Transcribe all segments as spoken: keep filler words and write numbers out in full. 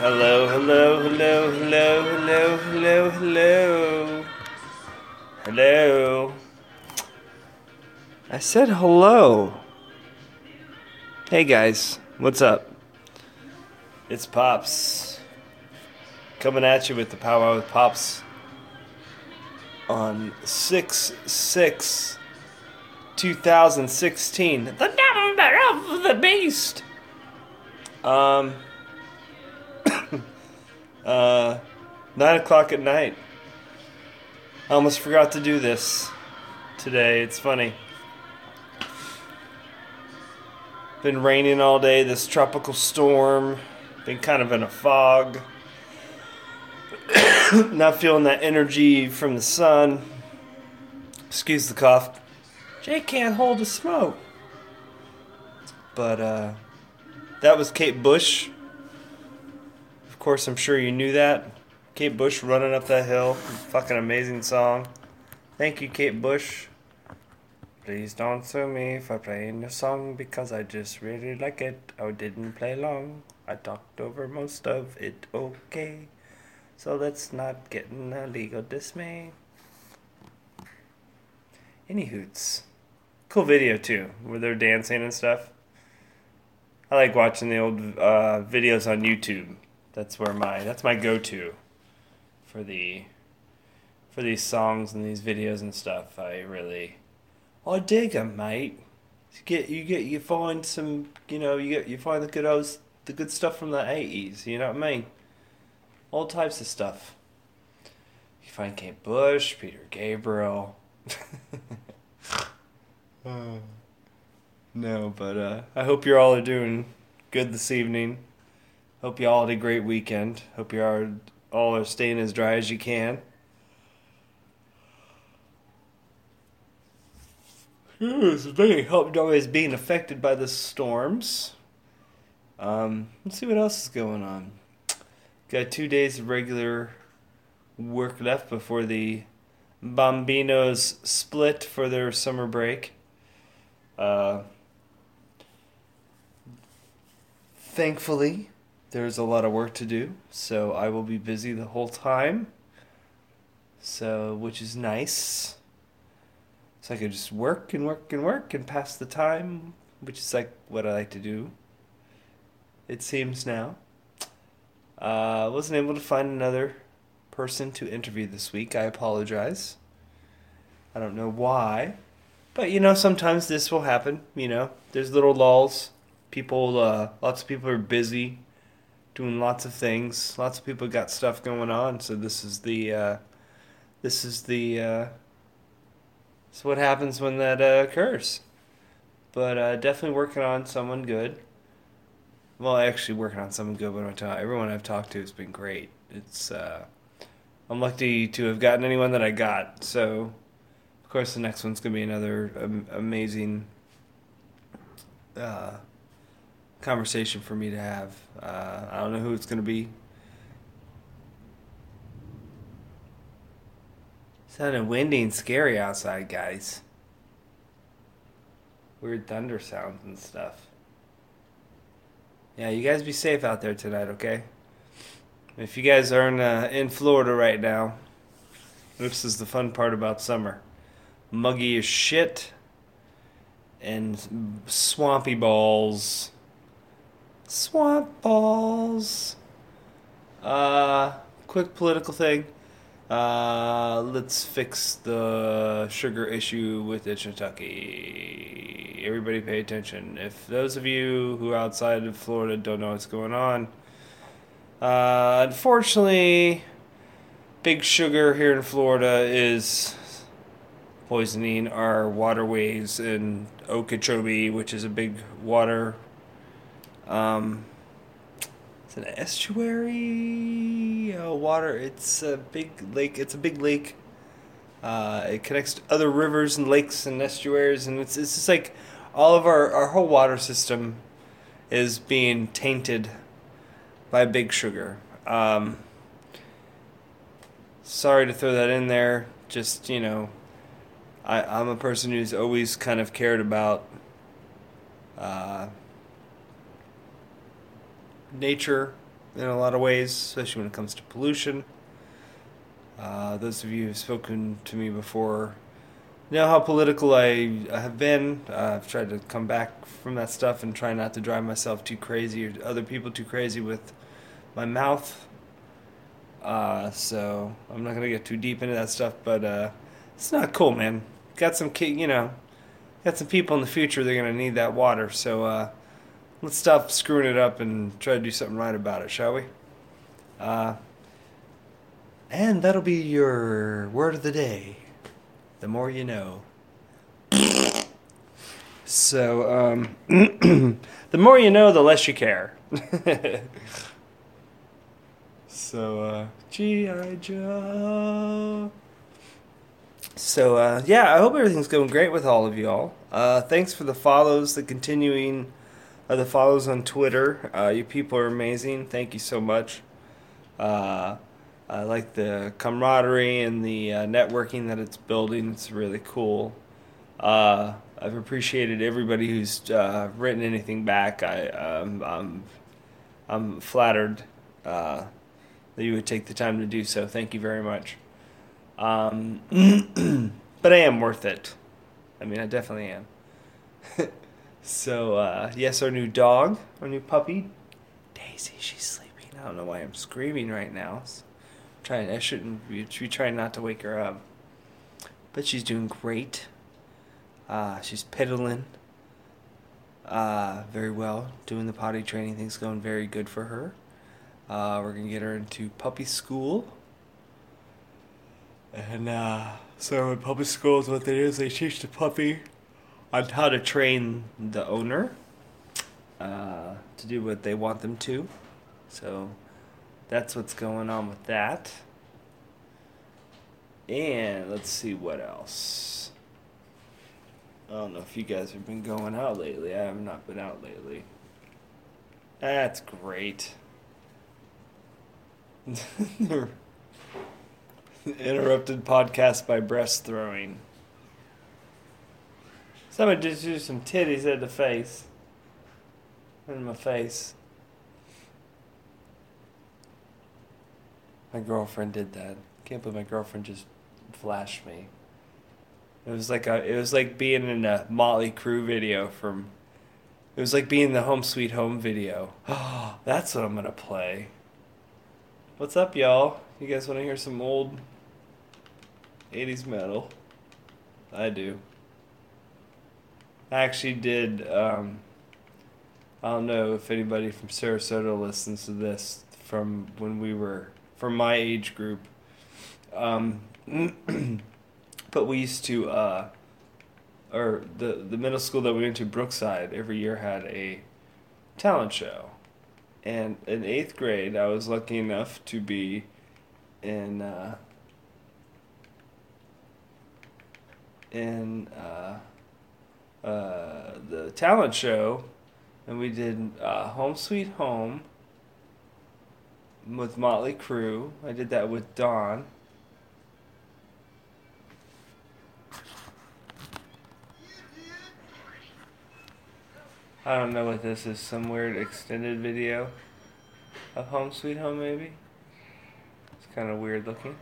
Hello, hello, hello, hello, hello, hello, hello. Hello. I said hello. Hey guys, what's up? It's Pops. Coming at you with the Pow-wow with Pops on six six two thousand sixteen. The number of the beast. Um, uh, nine o'clock at night. I almost forgot to do this today. It's funny. Been raining all day, this tropical storm. Been kind of in a fog. Not feeling that energy from the sun. Excuse the cough. Jake can't hold the smoke. But uh, that was Kate Bush. Of course, I'm sure you knew that. Kate Bush, Running Up That Hill. Fucking amazing song. Thank you, Kate Bush. Please don't sue me for playing your song because I just really like it. I didn't play long. I talked over most of it. Okay. So let's not get in a legal dismay. Any hoots. Cool video too, where they're dancing and stuff. I like watching the old uh, videos on YouTube. That's where my that's my go-to for the for these songs and these videos and stuff. I really. I dig 'em, mate. You get you get you find some you know you get you find the good old the good stuff from the eighties. You know what I mean? All types of stuff. You find Kate Bush, Peter Gabriel. uh, no, but uh, I hope you all are doing good this evening. Hope you all had a great weekend. Hope you all are, all are staying as dry as you can. It's very helped always being affected by the storms. Um, let's see what else is going on. Got two days of regular work left before the Bombinos split for their summer break. Uh, thankfully, there's a lot of work to do, so I will be busy the whole time. So, which is nice. So I could just work and work and work and pass the time, which is like what I like to do, it seems now. I uh, wasn't able to find another person to interview this week. I apologize. I don't know why. But, you know, sometimes this will happen, you know. There's little lulls. People, uh, lots of people are busy doing lots of things. Lots of people got stuff going on. So this is the, uh, this is the... Uh, So what happens when that uh, occurs. But uh, definitely working on someone good. Well, actually working on someone good. When I talk, everyone I've talked to has been great. It's uh, I'm lucky to have gotten anyone that I got. So, of course, the next one's going to be another um, amazing uh, conversation for me to have. Uh, I don't know who it's going to be. Sounded windy and scary outside, guys. Weird thunder sounds and stuff. Yeah, you guys be safe out there tonight, okay? If you guys are in, uh, in Florida right now, this is the fun part about summer. Muggy as shit and swampy balls. Swamp balls. Uh, quick political thing. Uh, let's fix the sugar issue with Kentucky. Everybody pay attention. If those of you who are outside of Florida don't know what's going on, uh, unfortunately, big sugar here in Florida is poisoning our waterways in Okeechobee, which is a big water, um, it's an estuary, uh, water, it's a big lake, it's a big lake, uh, it connects to other rivers and lakes and estuaries, and it's it's just like all of our, our whole water system is being tainted by big sugar. Um, sorry to throw that in there, just, you know, I, I'm a person who's always kind of cared about, uh, nature in a lot of ways, especially when it comes to pollution. Uh, those of you who have spoken to me before know how political I, I have been. Uh, I've tried to come back from that stuff and try not to drive myself too crazy or other people too crazy with my mouth. Uh, so I'm not going to get too deep into that stuff, but uh, it's not cool, man. Got some, you know, got some people in the future, they're going to need that water. So uh, let's stop screwing it up and try to do something right about it, shall we? Uh, and that'll be your word of the day. The more you know. So, um, the more you know, the less you care. So, uh, G I. Joe. So, uh, yeah, I hope everything's going great with all of y'all. Uh, thanks for the follows, the continuing of the follows on Twitter. Uh, you people are amazing. Thank you so much. Uh, I like the camaraderie and the uh, networking that it's building. It's really cool. Uh, I've appreciated everybody who's uh, written anything back. I, um, I'm, I'm flattered uh, that you would take the time to do so. Thank you very much. Um, but I am worth it. I mean, I definitely am. So, uh, yes, our new dog, our new puppy, Daisy, she's sleeping. I don't know why I'm screaming right now. So I shouldn't be trying not to wake her up. But she's doing great. Uh, she's piddling uh, very well. Doing the potty training thing's going very good for her. Uh, we're going to get her into puppy school. And uh, so in puppy school is what they do is they teach the puppy on how to train the owner uh, to do what they want them to. So that's what's going on with that. And let's see what else. I don't know if you guys have been going out lately. I have not been out lately. That's great. Interrupted podcast by breast throwing. Somebody just threw some titties at the face. In my face. My girlfriend did that. Can't believe my girlfriend just flashed me. It was like a, it was like being in a Motley Crue video from. It was like being in the Home Sweet Home video. Oh, that's what I'm gonna play. What's up, y'all? You guys want to hear some old eighties metal? I do. I actually did. Um, I don't know if anybody from Sarasota listens to this from when we were. From my age group, um, but we used to, uh, or the the middle school that we went to, Brookside, every year had a talent show, and in eighth grade, I was lucky enough to be in uh, in uh, uh, the talent show, and we did uh, Home Sweet Home. With Motley Crue. I did that with Dawn. I don't know what this is. Some weird extended video of Home Sweet Home, maybe? It's kind of weird looking.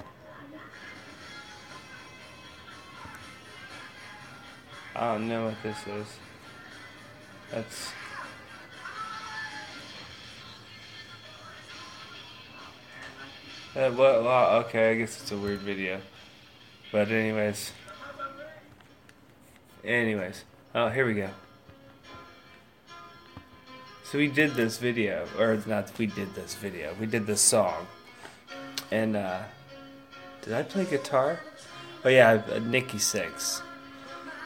I don't know what this is. That's... Uh, well, well, okay, I guess it's a weird video. But anyways. Anyways. Oh, here we go. So we did this video. Or not we did this video. We did this song. And, uh... did I play guitar? Oh, yeah, uh, Nikki Sixx.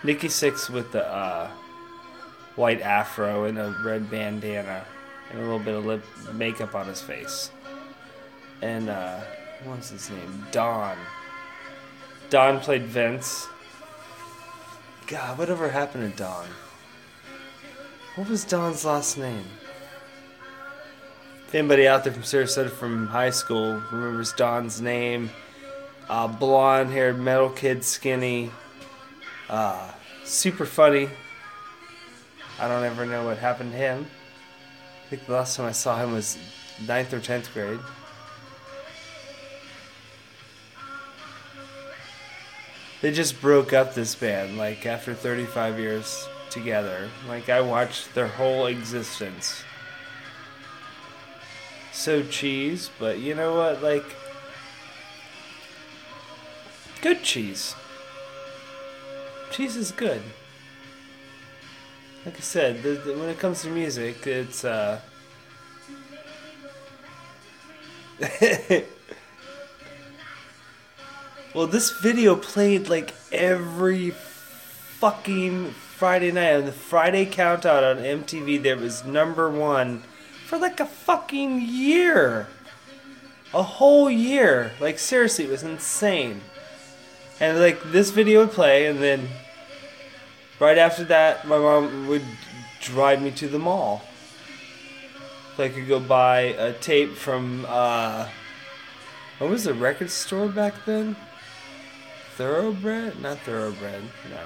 Nikki Sixx with the, uh... white afro and a red bandana. And a little bit of lip makeup on his face. And, uh, what's his name? Don. Don played Vince. God, whatever happened to Don? What was Don's last name? If anybody out there from Sarasota from high school remembers Don's name, uh, blonde-haired metal kid, skinny, uh, super funny. I don't ever know what happened to him. I think the last time I saw him was ninth or tenth grade. They just broke up this band, like, after thirty-five years together. Like, I watched their whole existence. So cheese, but you know what, like, good cheese. Cheese is good. Like I said, the, the, when it comes to music, it's, uh... Well, this video played like every fucking Friday night. On the Friday countdown on M T V, there was number one for like a fucking year. A whole year. Like, seriously, it was insane. And like, this video would play, and then right after that, my mom would drive me to the mall. So I could go buy a tape from, uh, what was the record store back then? Thoroughbred? Not Thoroughbred, no.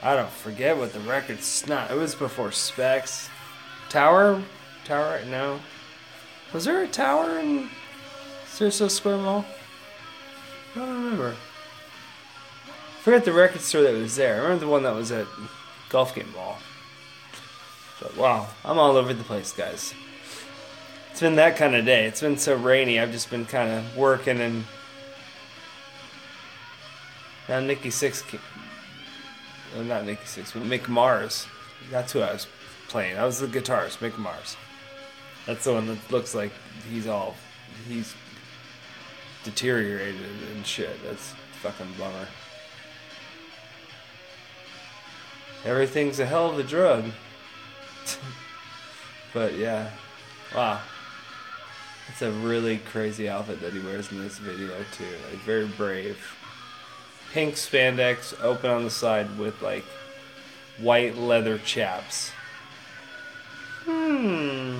I don't forget what the record's not. It was before Specs. Tower? Tower? No. Was there a Tower in Sarasota Square Mall? I don't remember. I forget the record store that was there. I remember the one that was at Golf Game Mall. But wow, I'm all over the place, guys. It's been that kind of day. It's been so rainy. I've just been kind of working, and now Nikki Sixx came. Well, not Nikki Sixx, but Mick Mars. That's who I was playing. I was the guitarist, Mick Mars. That's the one that looks like he's all, he's deteriorated and shit. That's a fucking bummer. Everything's a hell of a drug. But yeah, wow, it's a really crazy outfit that he wears in this video too. Like, very brave, pink spandex open on the side with like white leather chaps. Hmm.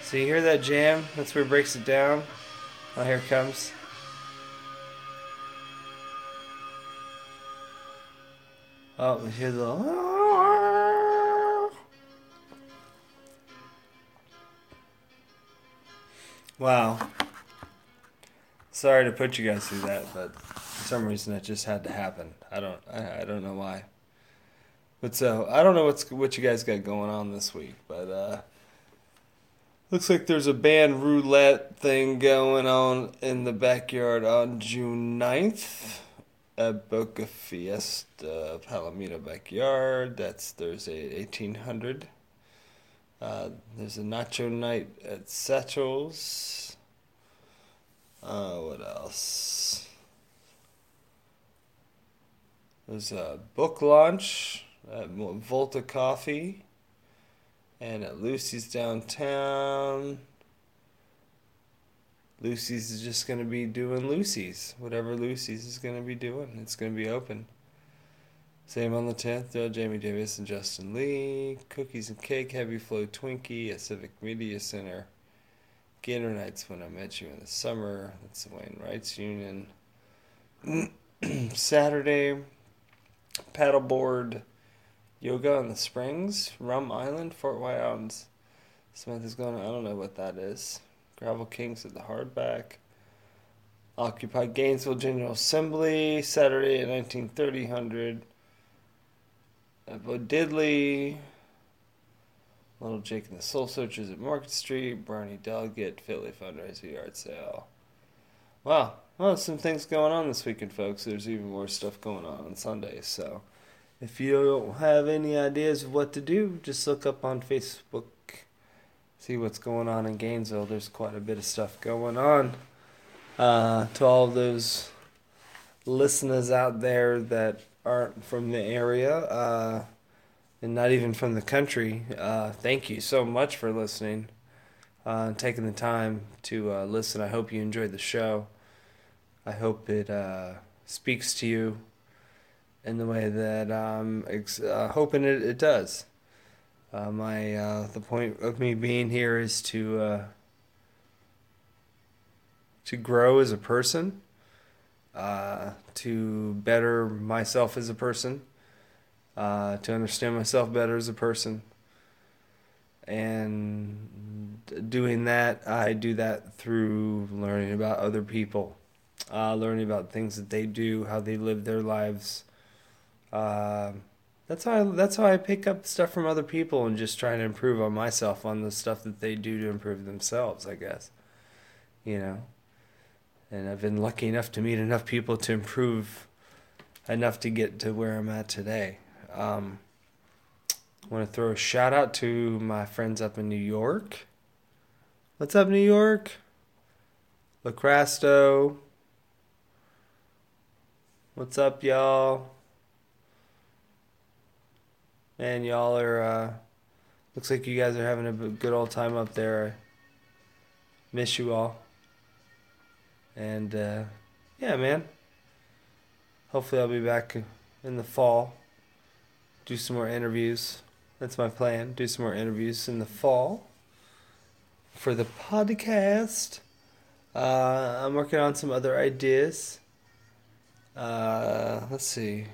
So you hear that jam? That's where he breaks it down. Oh, here it comes. Oh, we hear the. Wow. Sorry to put you guys through that, but for some reason it just had to happen. I don't I, I don't know why. But so, I don't know what's what you guys got going on this week, but uh looks like there's a band roulette thing going on in the backyard on June ninth at Boca Fiesta, Palomino Backyard. That's Thursday at eighteen hundred. Uh, there's a nacho night at Satchel's. Uh, what else? There's a book launch at Volta Coffee and at Lucy's downtown. Lucy's is just going to be doing Lucy's. Whatever Lucy's is going to be doing, it's going to be open. Same on the tenth, though, Jamie Davis and Justin Lee. Cookies and Cake, Heavy Flow Twinkie at Civic Media Center. Gator Nights, When I Met You in the Summer. That's the Wayne Wrights Union. Saturday, Paddleboard Yoga in the Springs. Rum Island, Fort Wayans. Samantha's going, I don't know what that is. Gravel Kings at the Hardback. Occupy Gainesville General Assembly, Saturday at nineteen thirty. Bodidley, Little Jake and the Soul Searchers at Market Street, Barney Delegate, Philly Fundraiser Yard Sale. Wow, well, some things going on this weekend, folks. There's even more stuff going on on Sundays, so if you don't have any ideas of what to do, just look up on Facebook, see what's going on in Gainesville. There's quite a bit of stuff going on. Uh, to all those listeners out there that aren't from the area, uh, and not even from the country, uh, thank you so much for listening, uh, and taking the time to uh, listen. I hope you enjoyed the show. I hope it uh, speaks to you in the way that I'm ex- uh, hoping it, it does. Uh, my uh, the point of me being here is to uh, to grow as a person. Uh, to better myself as a person, uh, to understand myself better as a person, And doing that, I do that through learning about other people, uh, learning about things that they do, how they live their lives. Uh, that's how I, that's how I pick up stuff from other people and just trying to improve on myself on the stuff that they do to improve themselves, I guess. You know, and I've been lucky enough to meet enough people to improve enough to get to where I'm at today. Um, I want to throw a shout out to my friends up in New York. What's up, New York? LaCrasto. What's up, y'all? Man, y'all are, uh, looks like you guys are having a good old time up there. I miss you all. And, uh, yeah, man. Hopefully I'll be back in the fall. Do some more interviews. That's my plan. Do some more interviews in the fall for the podcast. Uh, I'm working on some other ideas. Uh, let's see.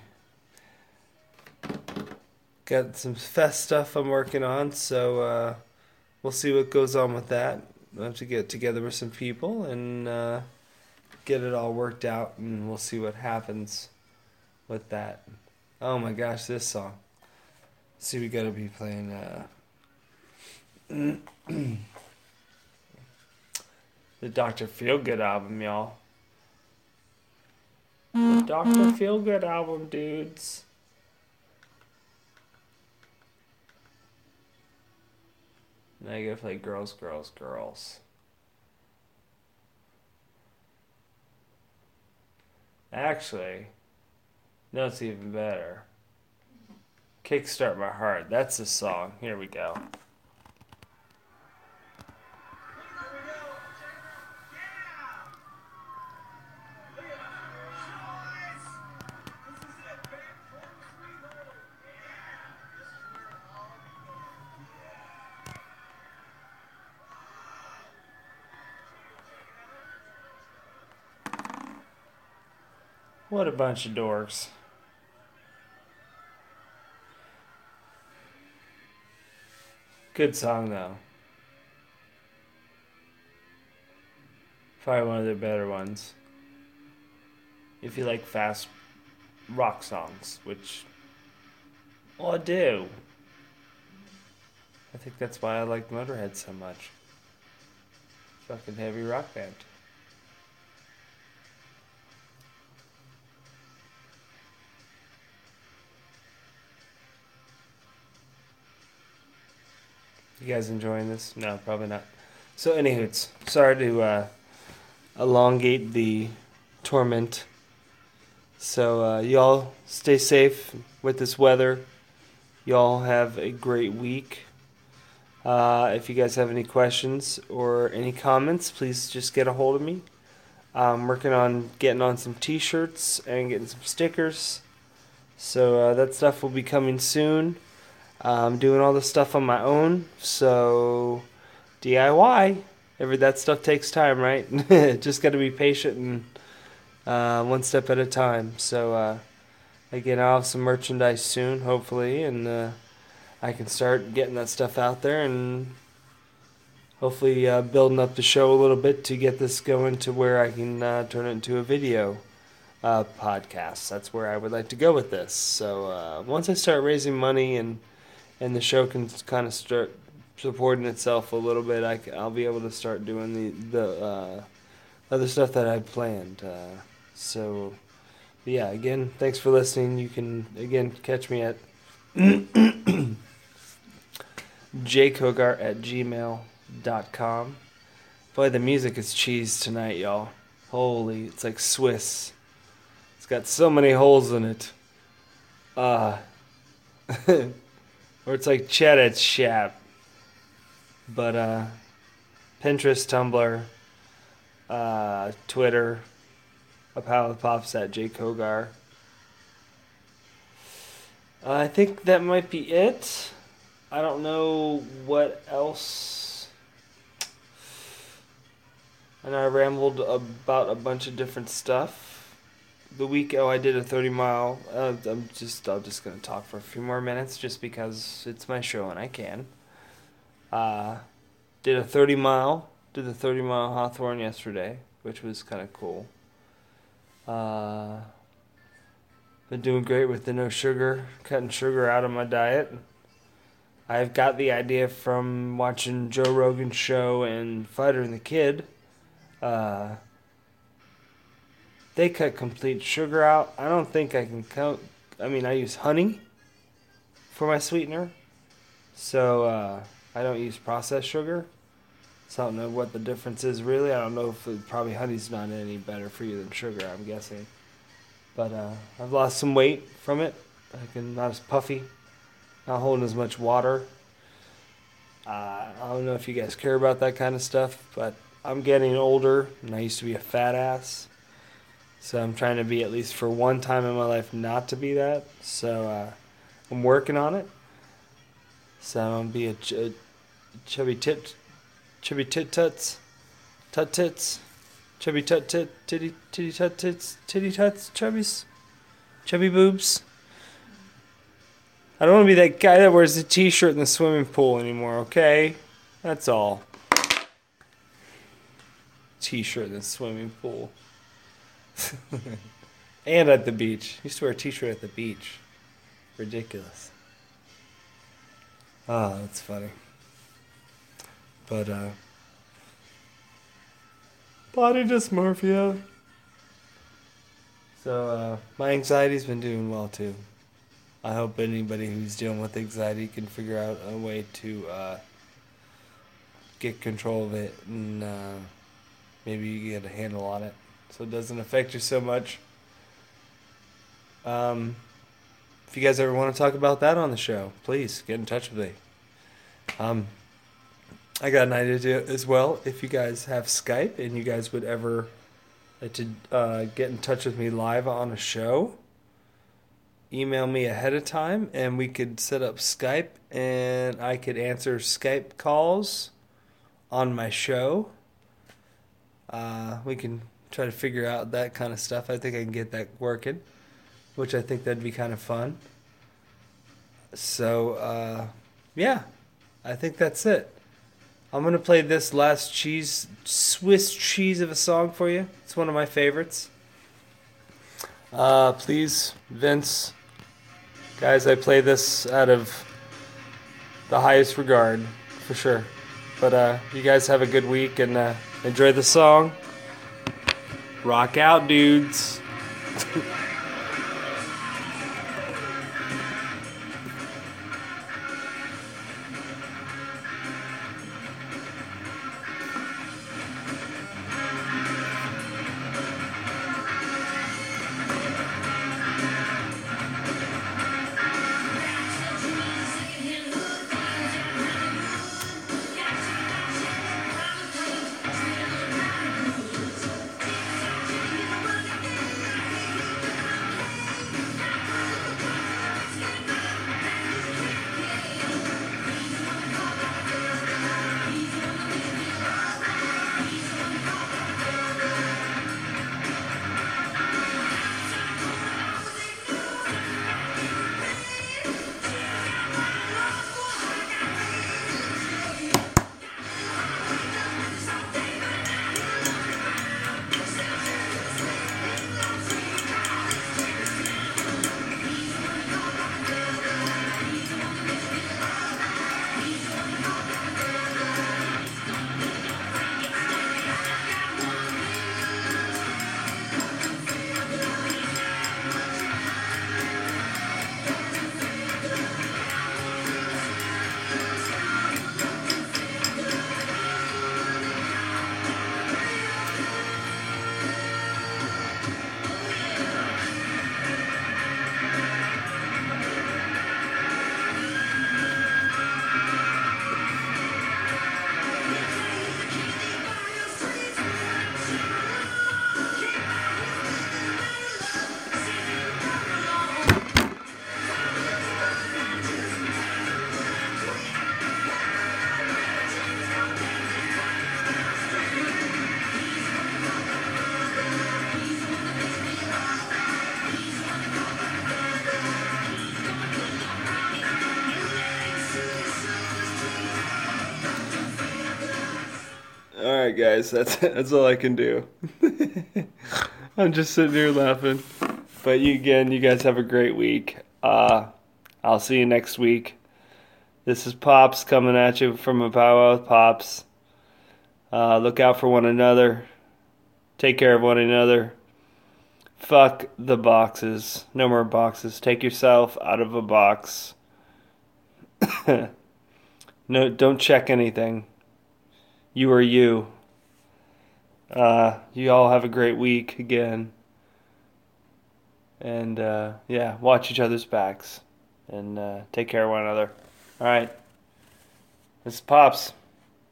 Got some fest stuff I'm working on, so uh, we'll see what goes on with that. I'll have to get together with some people and uh, get it all worked out, and we'll see what happens with that. Oh my gosh, this song. See, we gotta be playing uh, the Doctor Feelgood album, y'all. The Doctor Feelgood album, dudes. Now you gotta play Girls, Girls, Girls. Actually, no, it's even better. Kickstart My Heart. That's the song. Here we go. What a bunch of dorks. Good song, though. Probably one of their better ones. If you like fast rock songs, which I do. I think that's why I like Motorhead so much. Fucking heavy rock band. You guys enjoying this? No, probably not. So, anywho, sorry to uh, elongate the torment. So, uh, y'all stay safe with this weather. Y'all have a great week. Uh, if you guys have any questions or any comments, please just get a hold of me. I'm working on getting on some t-shirts and getting some stickers. So, uh, that stuff will be coming soon. I'm doing all this stuff on my own, so D I Y. Every that stuff takes time, right? Just got to be patient and uh, one step at a time. So, uh, again, I'll have some merchandise soon, hopefully, and uh, I can start getting that stuff out there and hopefully uh, building up the show a little bit to get this going to where I can uh, turn it into a video uh, podcast. That's where I would like to go with this. So uh, once I start raising money and And the show can kind of start supporting itself a little bit, I, I'll be able to start doing the, the uh, other stuff that I planned. Uh, so, yeah, again, thanks for listening. You can, again, catch me at j cogart at gmail dot com. Boy, the music is cheese tonight, y'all. Holy, it's like Swiss. It's got so many holes in it. Uh... Or it's like cheddar chap. But uh, Pinterest, Tumblr, uh, Twitter, A Pow-wow with Pops at jkogar. Uh, I think that might be it. I don't know what else. And I rambled about a bunch of different stuff. The week, oh, I did a thirty mile, uh, I'm just, I'm just going to talk for a few more minutes just because it's my show and I can. Uh, did a thirty mile, did the thirty mile Hawthorne yesterday, which was kind of cool. Uh, been doing great with the no sugar, cutting sugar out of my diet. I've got the idea from watching Joe Rogan's show and Fighter and the Kid. Uh, they cut complete sugar out. I don't think I can count. I mean, I use honey for my sweetener. So uh, I don't use processed sugar. So I don't know what the difference is really. I don't know if it, probably honey's not any better for you than sugar, I'm guessing. But uh, I've lost some weight from it. I can not as puffy. Not holding as much water. Uh, I don't know if you guys care about that kind of stuff, but I'm getting older, and I used to be a fat ass. So I'm trying to be, at least for one time in my life, not to be that. So uh, I'm working on it. So I'm going to be a, ch- a chubby tit, chubby tit tuts, tut tits, chubby tut tit, titty, titty tut tits, titty tuts, chubbies, chubby boobs. I don't want to be that guy that wears a t-shirt in the swimming pool anymore, okay? That's all. T-shirt in the swimming pool. And at the beach. I used to wear a t-shirt at the beach. Ridiculous. Ah, oh, that's funny. But, uh... body dysmorphia. So, uh, my anxiety's been doing well, too. I hope anybody who's dealing with anxiety can figure out a way to uh, get control of it and uh, maybe you get a handle on it so it doesn't affect you so much. Um, if you guys ever want to talk about that on the show, please get in touch with me. Um, I got an idea as well. If you guys have Skype and you guys would ever like to uh, get in touch with me live on a show, email me ahead of time, and we could set up Skype, and I could answer Skype calls on my show. Uh, we can try to figure out that kind of stuff. I think I can get that working, which I think that'd be kind of fun. So, uh, yeah, I think that's it. I'm going to play this last cheese, Swiss cheese of a song for you. It's one of my favorites. Uh, please, Vince. Guys, I play this out of the highest regard, for sure. But uh, you guys have a good week and uh, enjoy the song. Rock out, dudes. All right, guys, that's that's all I can do. I'm just sitting here laughing. But you, again, you guys have a great week. Uh, I'll see you next week. This is Pops coming at you from A Pow-wow with Pops. Uh, look out for one another. Take care of one another. Fuck the boxes. No more boxes. Take yourself out of a box. No, don't check anything. You are you. Uh, you all have a great week again. And, uh, yeah, watch each other's backs. And uh, take care of one another. All right. This is Pops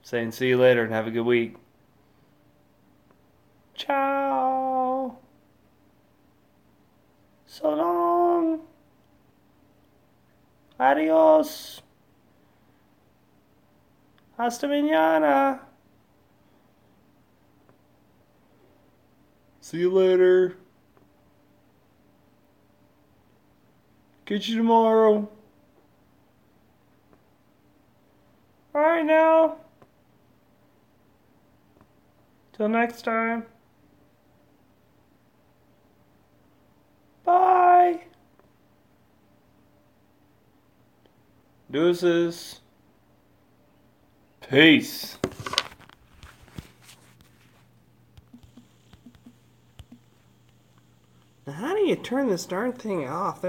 saying see you later and have a good week. Ciao. So long. Adios. Hasta mañana. See you later. Catch you tomorrow. All right now. Till next time. Bye. Deuces. Peace. Now how do you turn this darn thing off? There's